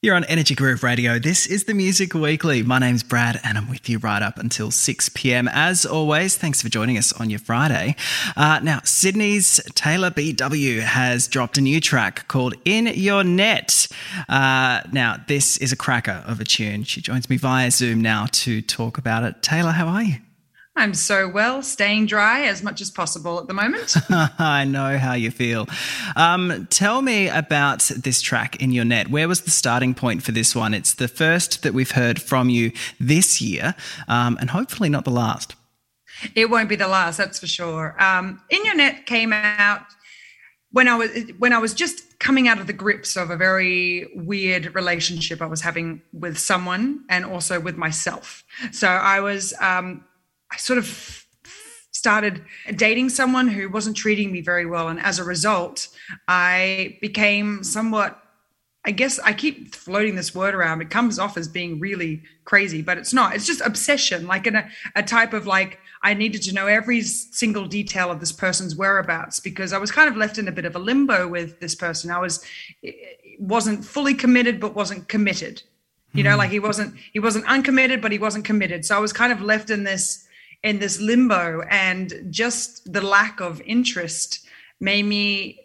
You're on Energy Groove Radio. This is the Music Weekly. My name's Brad and I'm with you right up until 6pm. As always, thanks for joining us on your Friday. Now, Sydney's Taylor B.W. has dropped a new track called In Ur Net. Now, this is a cracker of a tune. She joins me via Zoom now to talk about it. Taylor, how are you? I'm so well, staying dry as much as possible at the moment. I know how you feel. Tell me about this track, In Ur Net. Where was the starting point for this one? It's the first that we've heard from you this year, and hopefully not the last. It won't be the last, that's for sure. In Ur Net came out when I was just coming out of the grips of a very weird relationship I was having with someone and also with myself. So I sort of started dating someone who wasn't treating me very well. And as a result, I became somewhat, I guess I keep floating this word around. It comes off as being really crazy, but it's not. It's just obsession, like a type of like I needed to know every single detail of this person's whereabouts because I was kind of left in a bit of a limbo with this person. Wasn't fully committed, but wasn't committed. You know, like he wasn't uncommitted, but he wasn't committed. So I was kind of left in this limbo, and just the lack of interest made me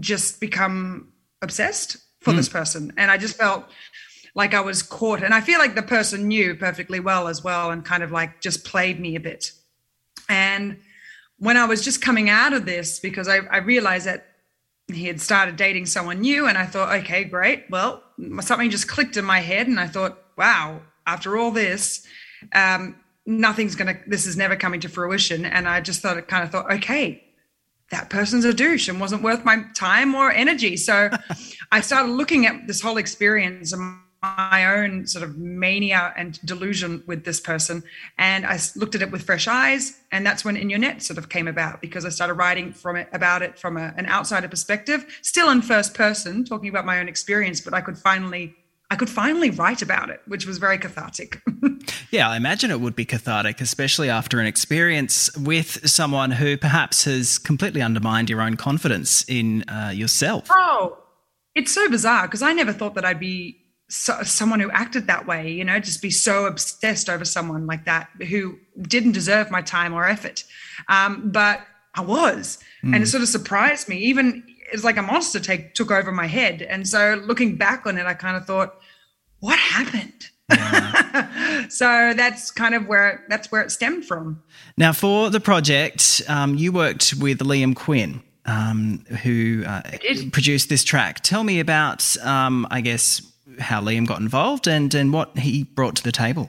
just become obsessed for this person. And I just felt like I was caught, and I feel like the person knew perfectly well as well and kind of like just played me a bit. And when I was just coming out of this, because I realized that he had started dating someone new, and I thought, okay, great. Well, something just clicked in my head, and I thought, wow, after all this, this is never coming to fruition. And I just thought, okay, that person's a douche and wasn't worth my time or energy. So I started looking at this whole experience and my own sort of mania and delusion with this person. And I looked at it with fresh eyes. And that's when In Ur Net sort of came about, because I started writing about it from an outsider perspective, still in first person, talking about my own experience, but I could finally write about it, which was very cathartic. Yeah, I imagine it would be cathartic, especially after an experience with someone who perhaps has completely undermined your own confidence in yourself. Oh, it's so bizarre, because I never thought that I'd be someone who acted that way, you know, just be so obsessed over someone like that who didn't deserve my time or effort. But I was, and it sort of surprised me. Even it's like a monster took over my head. And so looking back on it, I kind of thought, what happened? Yeah. So that's kind of where it stemmed from. Now, for the project, you worked with Liam Quinn, who produced this track. Tell me about, I guess, how Liam got involved and what he brought to the table.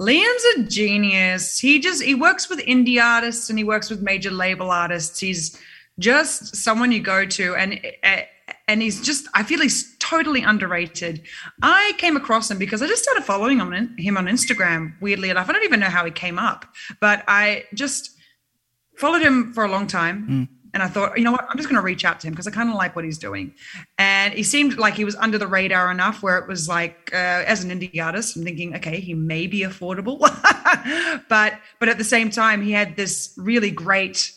Liam's a genius. He works with indie artists and he works with major label artists. He's just someone you go to, and he's just, I feel he's totally underrated. I came across him because I just started following him on Instagram, weirdly enough. I don't even know how he came up, but I just followed him for a long time. And I thought, you know what, I'm just going to reach out to him because I kind of like what he's doing. And he seemed like he was under the radar enough where it was like, as an indie artist, I'm thinking, okay, he may be affordable. But at the same time, he had this really great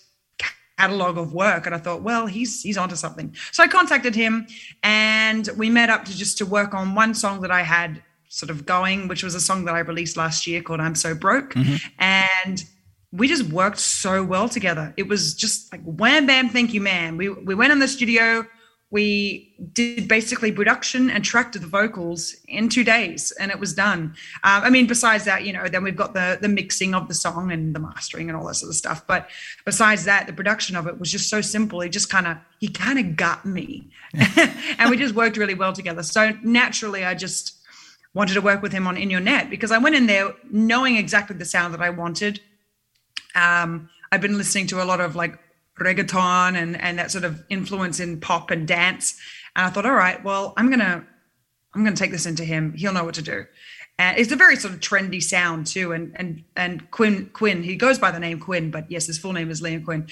catalog of work. And I thought, well, he's onto something. So I contacted him and we met up to work on one song that I had sort of going, which was a song that I released last year called I'm So Broke. And we just worked so well together. It was just like wham, bam, thank you, ma'am. We went in the studio. We did basically production and tracked the vocals in 2 days, and it was done. I mean, besides that, you know, then we've got the mixing of the song and the mastering and all that sort of stuff. But besides that, the production of it was just so simple. He kind of got me. And we just worked really well together. So naturally, I just wanted to work with him on In Ur Net, because I went in there knowing exactly the sound that I wanted. I've been listening to a lot of like reggaeton and that sort of influence in pop and dance. And I thought, all right, well, I'm going to take this into him. He'll know what to do. And it's a very sort of trendy sound too. And Quinn, he goes by the name Quinn, but yes, his full name is Liam Quinn.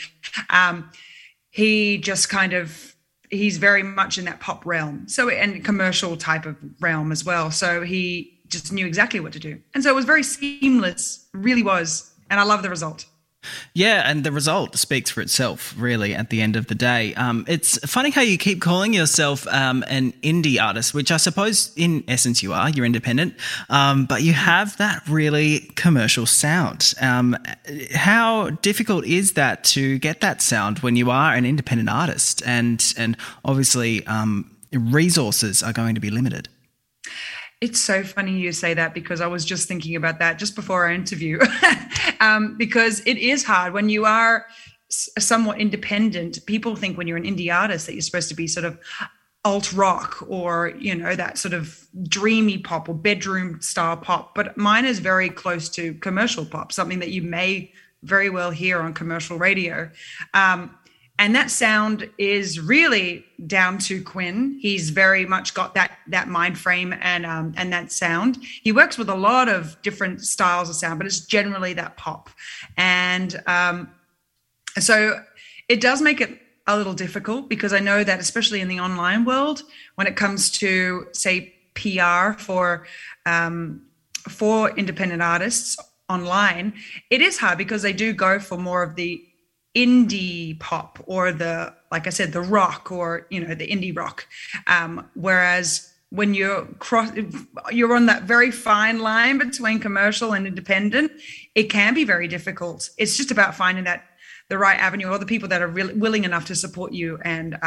He just kind of, he's very much in that pop realm. So, and commercial type of realm as well. So he just knew exactly what to do. And so it was very seamless, really was. And I love the result. Yeah, and the result speaks for itself, really, at the end of the day. It's funny how you keep calling yourself an indie artist, which I suppose in essence you are. You're independent, but you have that really commercial sound. How difficult is that to get that sound when you are an independent artist? And obviously resources are going to be limited. It's so funny you say that, because I was just thinking about that just before our interview, because it is hard when you are somewhat independent. People think when you're an indie artist that you're supposed to be sort of alt rock or, you know, that sort of dreamy pop or bedroom style pop. But mine is very close to commercial pop, something that you may very well hear on commercial radio. And that sound is really down to Quinn. He's very much got that mind frame and that sound. He works with a lot of different styles of sound, but it's generally that pop. And so it does make it a little difficult, because I know that especially in the online world, when it comes to, say, PR for independent artists online, it is hard because they do go for more of the indie pop or the, like I said, the rock or, you know, the indie rock. Whereas when you're on that very fine line between commercial and independent, it can be very difficult. It's just about finding that the right avenue or the people that are really willing enough to support you and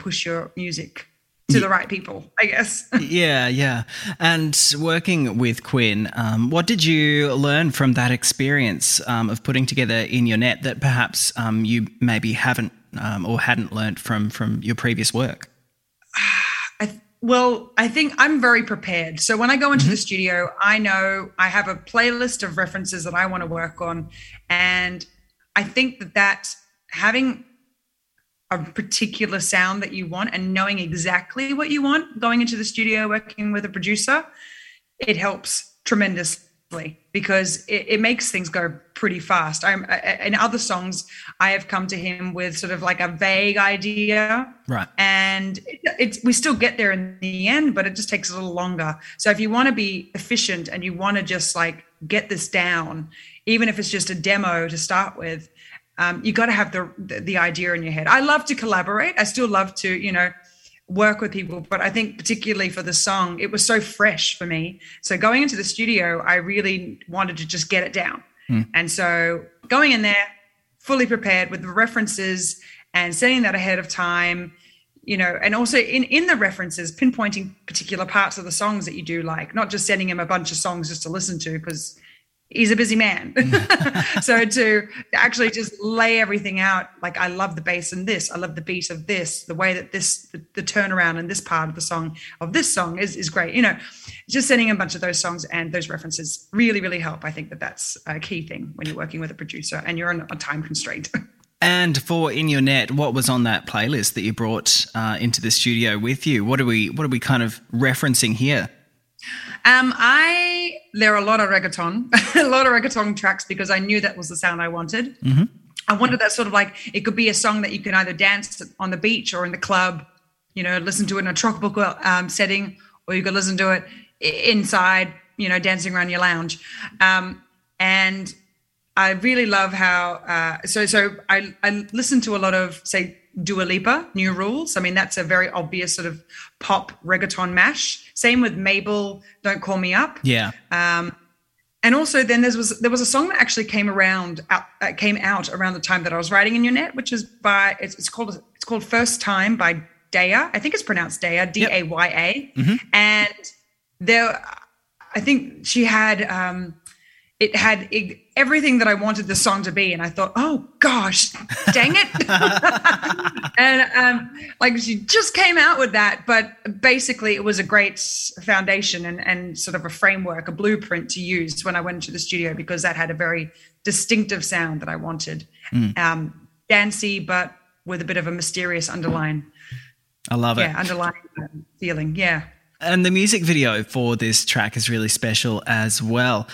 push your music to the right people, I guess. Yeah. And working with Quinn, what did you learn from that experience of putting together In Your Net that perhaps you maybe haven't or hadn't learned from your previous work? Well, I think I'm very prepared. So when I go into the studio, I know I have a playlist of references that I want to work on. And I think that having a particular sound that you want and knowing exactly what you want going into the studio, working with a producer, it helps tremendously because it makes things go pretty fast. In other songs, I have come to him with sort of like a vague idea. Right. And we still get there in the end, but it just takes a little longer. So if you want to be efficient and you want to just like get this down, even if it's just a demo to start with, you got to have the idea in your head. I love to collaborate. I still love to, you know, work with people. But I think particularly for the song, it was so fresh for me. So going into the studio, I really wanted to just get it down. Mm. And so going in there fully prepared with the references and setting that ahead of time, you know, and also in the references, pinpointing particular parts of the songs that you do like, not just sending him a bunch of songs just to listen to because he's a busy man. So to actually just lay everything out, like I love the bass in this, I love the beat of this, the way that the turnaround in this part of the song, is great. You know, just sending a bunch of those songs and those references really, really help. I think that's a key thing when you're working with a producer and you're on a time constraint. And for In Your Net, what was on that playlist that you brought into the studio with you? What are we kind of referencing here? There are a lot of reggaeton tracks because I knew that was the sound I wanted. Mm-hmm. I wanted that sort of like, it could be a song that you can either dance on the beach or in the club, you know, listen to it in a tropical setting, or you could listen to it inside, you know, dancing around your lounge. And I really love how, I listened to a lot of, say, Dua Lipa, New Rules. I mean, that's a very obvious sort of pop reggaeton mash. Same with Mabel, Don't Call Me Up. Yeah. And also then there was a song that actually came out around the time that I was writing In Your Net, which is by, it's called First Time by Daya. I think it's pronounced Daya, D-A-Y-A. Mm-hmm. And there, I think she had, it had everything that I wanted the song to be. And I thought, oh gosh, dang it. And like she just came out with that, but basically it was a great foundation and sort of a framework, a blueprint to use when I went into the studio, because that had a very distinctive sound that I wanted. Dancey, but with a bit of a mysterious underline. I love it. Yeah, underlying feeling. Yeah. And the music video for this track is really special as well.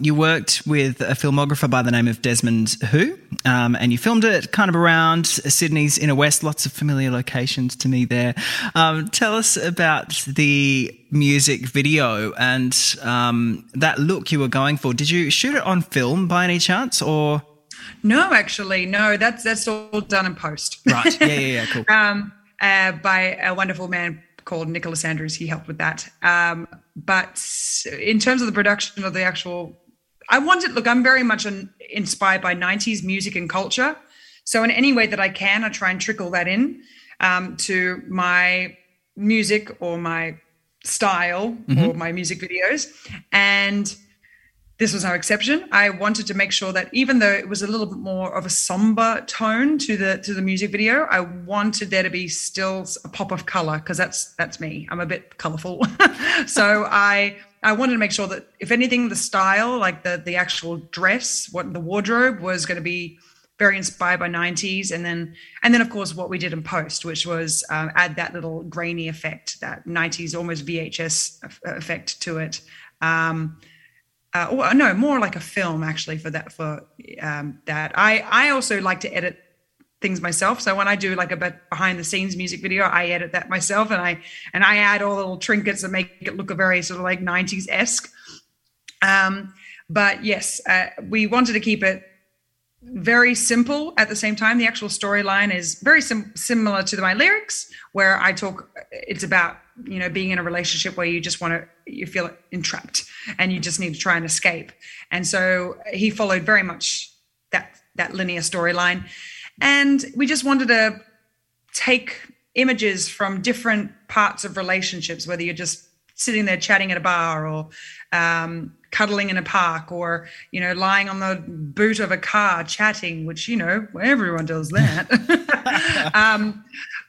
You worked with a filmographer by the name of Desmond Hu, and you filmed it kind of around Sydney's inner west, lots of familiar locations to me there. Tell us about the music video and that look you were going for. Did you shoot it on film by any chance, or...? No, actually, no. That's all done in post. Right. Yeah. Cool. By a wonderful man called Nicholas Andrews. He helped with that. But in terms of the production of the actual, I'm very much inspired by 90s music and culture. So in any way that I can, I try and trickle that in to my music or my style or my music videos. And this was no exception. I wanted to make sure that even though it was a little bit more of a somber tone to the music video, I wanted there to be still a pop of color, because that's me. I'm a bit colorful. So I wanted to make sure that if anything, the style, like the actual dress, what the wardrobe was going to be very inspired by 90s. And then of course what we did in post, which was add that little grainy effect, that 90s almost VHS effect to it. No, more like a film actually for that. I also like to edit things myself. So when I do like a behind the scenes music video, I edit that myself and I add all the little trinkets that make it look a very sort of like 90s-esque. But yes, we wanted to keep it very simple. At the same time, the actual storyline is very similar to my lyrics, where I talk, it's about, you know, being in a relationship where you just you feel entrapped and you just need to try and escape. And so he followed very much that linear storyline. And we just wanted to take images from different parts of relationships, whether you're just sitting there chatting at a bar or cuddling in a park or, you know, lying on the boot of a car chatting, which, you know, everyone does that.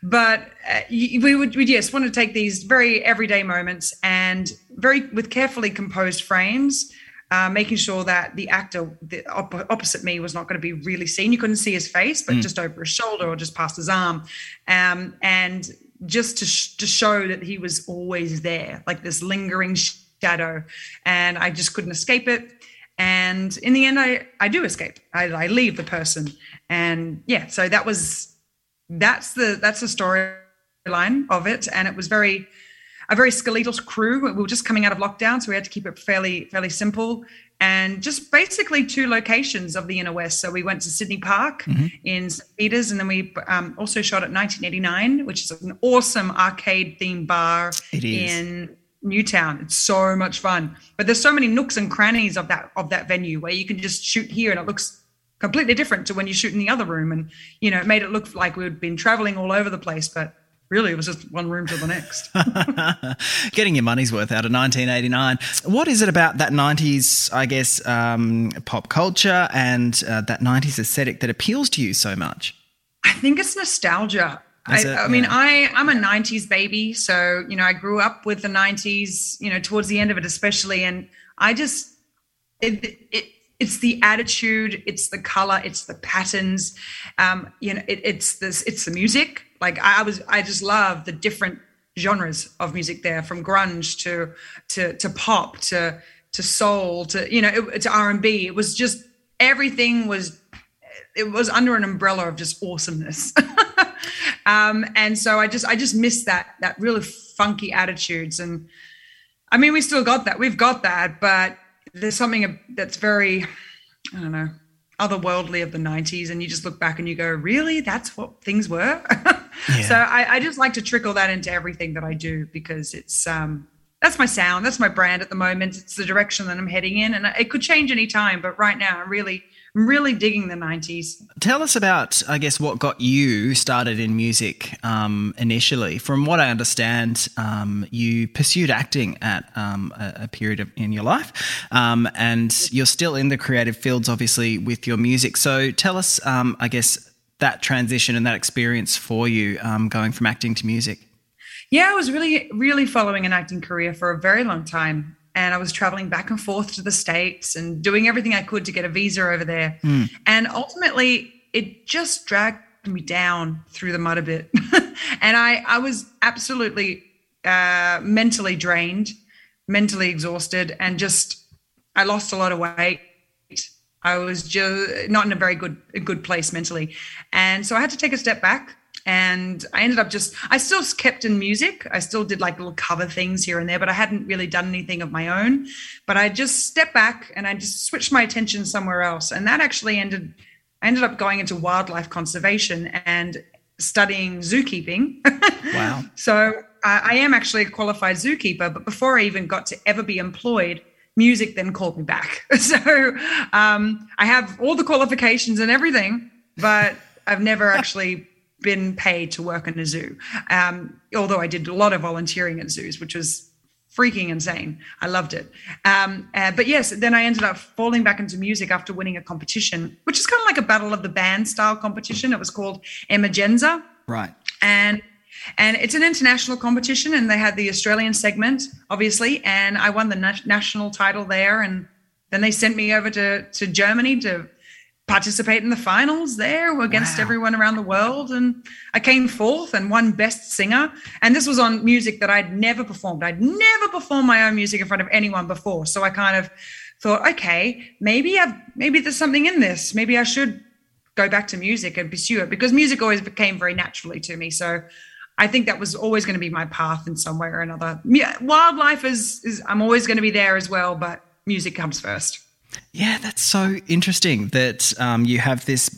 But we want to take these very everyday moments and with carefully composed frames, making sure that the actor opposite me was not going to be really seen. You couldn't see his face, but just over his shoulder or just past his arm. And just to show that he was always there, like this lingering shadow, and I just couldn't escape it. And in the end, I do escape. I leave the person, and yeah. So that's the storyline of it, and it was a very skeletal crew. We were just coming out of lockdown, so we had to keep it fairly simple, and just basically two locations of the Inner West. So we went to Sydney Park in St. Peters, and then we also shot at 1989, which is an awesome arcade-themed bar in Newtown. It's so much fun. But there's so many nooks and crannies of that venue where you can just shoot here, and it looks completely different to when you shoot in the other room. And, you know, it made it look like we'd been traveling all over the place, but really, it was just one room to the next. Getting your money's worth out of 1989. What is it about that 90s, I guess, pop culture and that 90s aesthetic that appeals to you so much? I think it's nostalgia. I'm a 90s baby. So, you know, I grew up with the 90s, you know, towards the end of it especially. And I just, it's the attitude, it's the color, it's the patterns, you know, it's the music. Like I just love the different genres of music there, from grunge to pop to soul to, you know, to R&B. It was just everything was under an umbrella of just awesomeness. And so I just miss that really funky attitudes. And I mean, we've got that, but there's something that's very, I don't know, otherworldly of the 90s, and you just look back and you go, really? That's what things were? Yeah. So I just like to trickle that into everything that I do, because it's that's my sound, that's my brand at the moment. It's the direction that I'm heading in, and it could change any time, but right now I'm really digging the 90s. Tell us about, I guess, what got you started in music initially. From what I understand, you pursued acting at a period in your life, and you're still in the creative fields, obviously, with your music. So tell us, I guess, that transition and that experience for you going from acting to music. Yeah, I was really, really following an acting career for a very long time. And I was traveling back and forth to the States and doing everything I could to get a visa over there. And ultimately, it just dragged me down through the mud a bit. And I was absolutely mentally drained, mentally exhausted, and just I lost a lot of weight. I was just not in a very good place mentally. And so I had to take a step back. And I ended up I still kept in music. I still did like little cover things here and there, but I hadn't really done anything of my own. But I just stepped back and I just switched my attention somewhere else. And that actually ended I ended up going into wildlife conservation and studying zookeeping. Wow. So I am actually a qualified zookeeper, but before I even got to ever be employed, music then called me back. So I have all the qualifications and everything, but I've never actually been paid to work in a zoo, although I did a lot of volunteering at zoos, which was freaking insane. I loved it. But yes, then I ended up falling back into music after winning a competition, which is kind of like a battle of the band style competition. It was called Emergenza. Right. And it's an international competition, and they had the Australian segment, obviously, and I won the national title there. And then they sent me over to Germany to participate in the finals there against everyone around the world. And I came fourth and won Best Singer. And this was on music that I'd never performed. I'd never performed my own music in front of anyone before. So I kind of thought, okay, maybe there's something in this. Maybe I should go back to music and pursue it, because music always came very naturally to me. So I think that was always going to be my path in some way or another. Yeah, wildlife is I'm always going to be there as well, but music comes first. Yeah, that's so interesting that you have this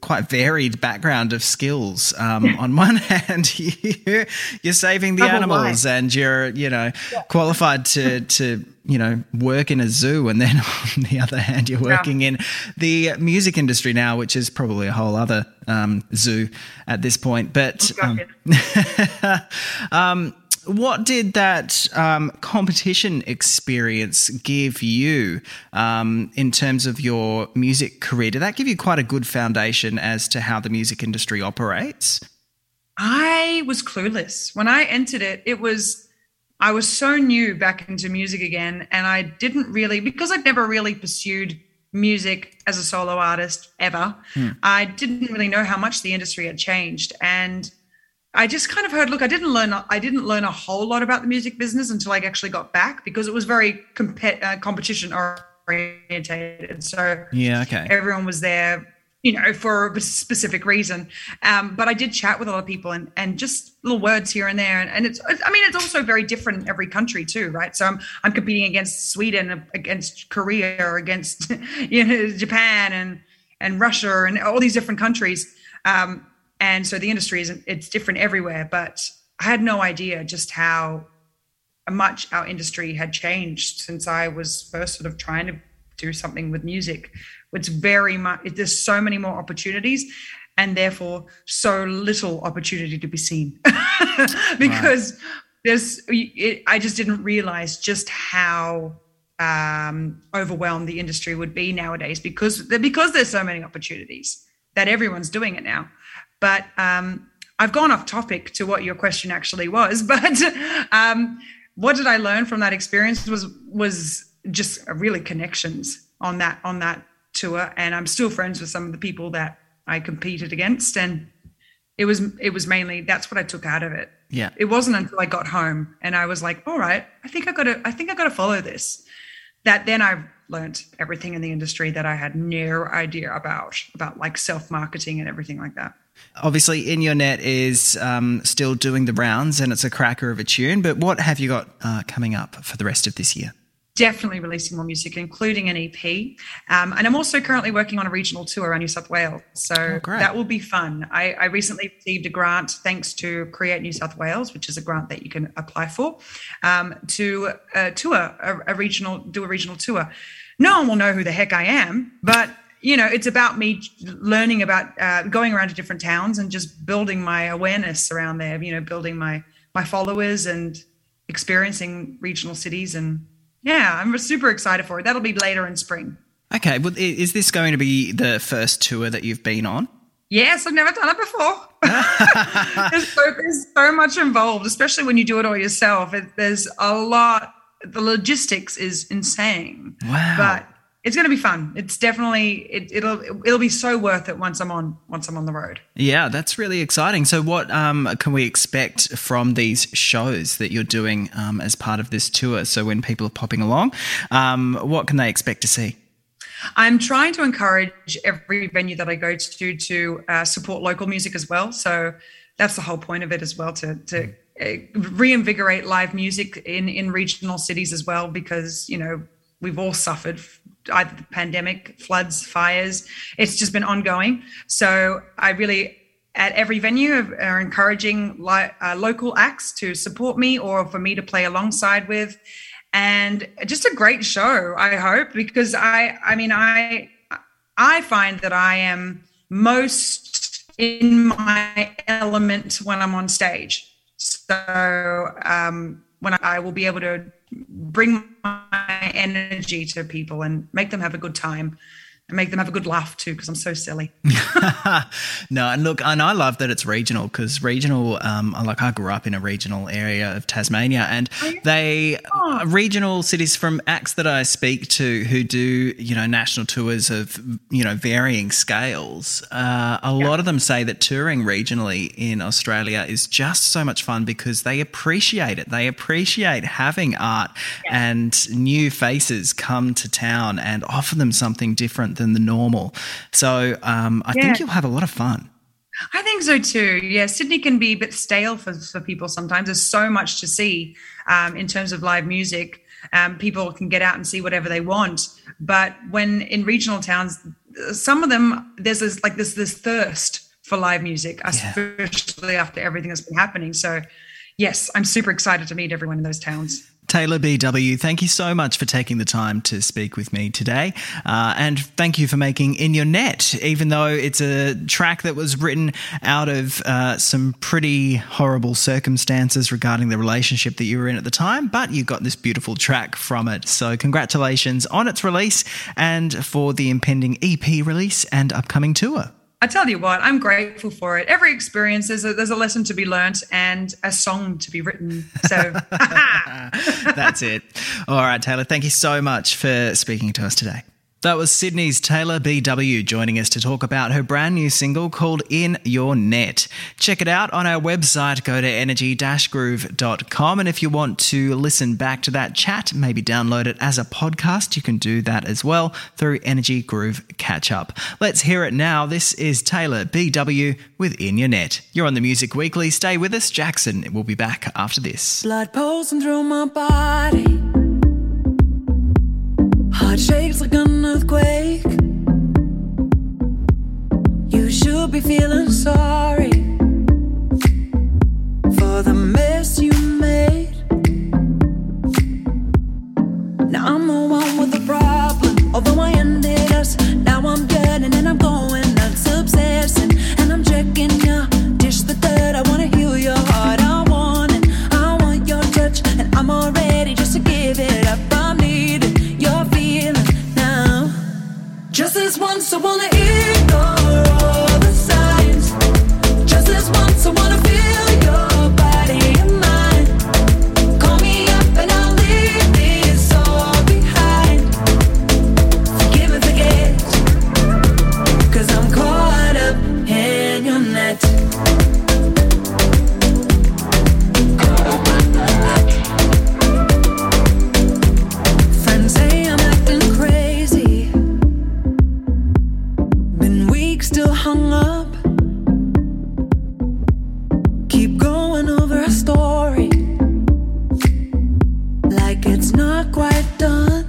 quite varied background of skills. On one hand, you're saving the animals and you're, qualified to work in a zoo. And then on the other hand, you're working in the music industry now, which is probably a whole other zoo at this point. But what did that competition experience give you in terms of your music career? Did that give you quite a good foundation as to how the music industry operates? I was clueless. When I entered it, I was so new back into music again, and I didn't really, because I'd never really pursued music as a solo artist ever, I didn't really know how much the industry had changed. And I just kind of heard, look, I didn't learn a whole lot about the music business until I actually got back, because it was very competition oriented. So everyone was there, for a specific reason. But I did chat with a lot of people and just little words here and there. And it's also very different in every country too, right? So I'm competing against Sweden, against Korea, against Japan and Russia and all these different countries. And so the industry it's different everywhere, but I had no idea just how much our industry had changed since I was first sort of trying to do something with music. It's very much, there's so many more opportunities and therefore so little opportunity to be seen because I just didn't realize just how overwhelmed the industry would be nowadays because there's so many opportunities that everyone's doing it now. But I've gone off topic to what your question actually was. But what did I learn from that experience was just really connections on that tour, and I'm still friends with some of the people that I competed against, and it was mainly that's what I took out of it. Yeah, it wasn't until I got home and I was like, all right, I think I got to follow this. That then I've learned everything in the industry that I had no idea about like self-marketing and everything like that. Obviously, In Ur Net is still doing the rounds and it's a cracker of a tune, but what have you got coming up for the rest of this year? Definitely releasing more music, including an EP. And I'm also currently working on a regional tour around New South Wales. So that will be fun. I recently received a grant thanks to Create New South Wales, which is a grant that you can apply for, to do a regional tour. No one will know who the heck I am, but it's about me learning about going around to different towns and just building my awareness around there, building my followers and experiencing regional cities. And yeah, I'm super excited for it. That'll be later in spring. Okay. Well, is this going to be the first tour that you've been on? Yes, I've never done it before. There's so much involved, especially when you do it all yourself. There's a lot. The logistics is insane. Wow. But it's going to be fun. It's definitely it'll be so worth it once I'm on the road. Yeah, that's really exciting. So what can we expect from these shows that you're doing as part of this tour? So when people are popping along, what can they expect to see? I'm trying to encourage every venue that I go to support local music as well. So that's the whole point of it as well, to reinvigorate live music in regional cities as well, because, we've all suffered either the pandemic, floods, fires. It's just been ongoing. So I really, at every venue, are encouraging local acts to support me or for me to play alongside with. And just a great show, I hope, because I find that I am most in my element when I'm on stage. So when I will be able to bring my energy to people and make them have a good time. And make them have a good laugh too, because I'm so silly. No, and look, and I love that it's regional, because regional, like I grew up in a regional area of Tasmania, and regional cities, from acts that I speak to who do, you know, national tours of, you know, varying scales, lot of them say that touring regionally in Australia is just so much fun because they appreciate it. They appreciate having art and new faces come to town and offer them something different than the normal. So I think you'll have a lot of fun. I think so too. Yeah, Sydney can be a bit stale for people sometimes. There's so much to see in terms of live music. People can get out and see whatever they want. But when in regional towns, some of them, there's this thirst for live music, especially after everything that's been happening. So yes, I'm super excited to meet everyone in those towns. Taylor B.W., thank you so much for taking the time to speak with me today. And thank you for making In Your Net, even though it's a track that was written out of some pretty horrible circumstances regarding the relationship that you were in at the time, but you got this beautiful track from it. So congratulations on its release and for the impending EP release and upcoming tour. I tell you what, I'm grateful for it. Every experience, there's a lesson to be learnt and a song to be written. So that's it. All right, Taylor, thank you so much for speaking to us today. That was Sydney's Taylor B.W. joining us to talk about her brand new single called In Your Net. Check it out on our website. Go to energy-groove.com. And if you want to listen back to that chat, maybe download it as a podcast, you can do that as well through Energy Groove Catch Up. Let's hear it now. This is Taylor B.W. with In Your Net. You're on the Music Weekly. Stay with us. Jackson will be back after this. Blood pulsing through my body. Heart shakes like an earthquake. You should be feeling sorry for the mess you made. Now I'm the one with the problem. Although I ended us, now I'm getting and I'm going nuts, obsessing. And I'm checking your dish the dirt. I wanna heal your heart. I want it. I want your touch. And I'm all ready just to give it up. I'm needing your feeling now. Just this once, I wanna ignore all the signs. Just this once, I wanna feel your body and mine. Call me up and I'll leave this all behind. Forgive and forget, 'cause I'm caught up in your net. Hung up, keep going over a story like it's not quite done.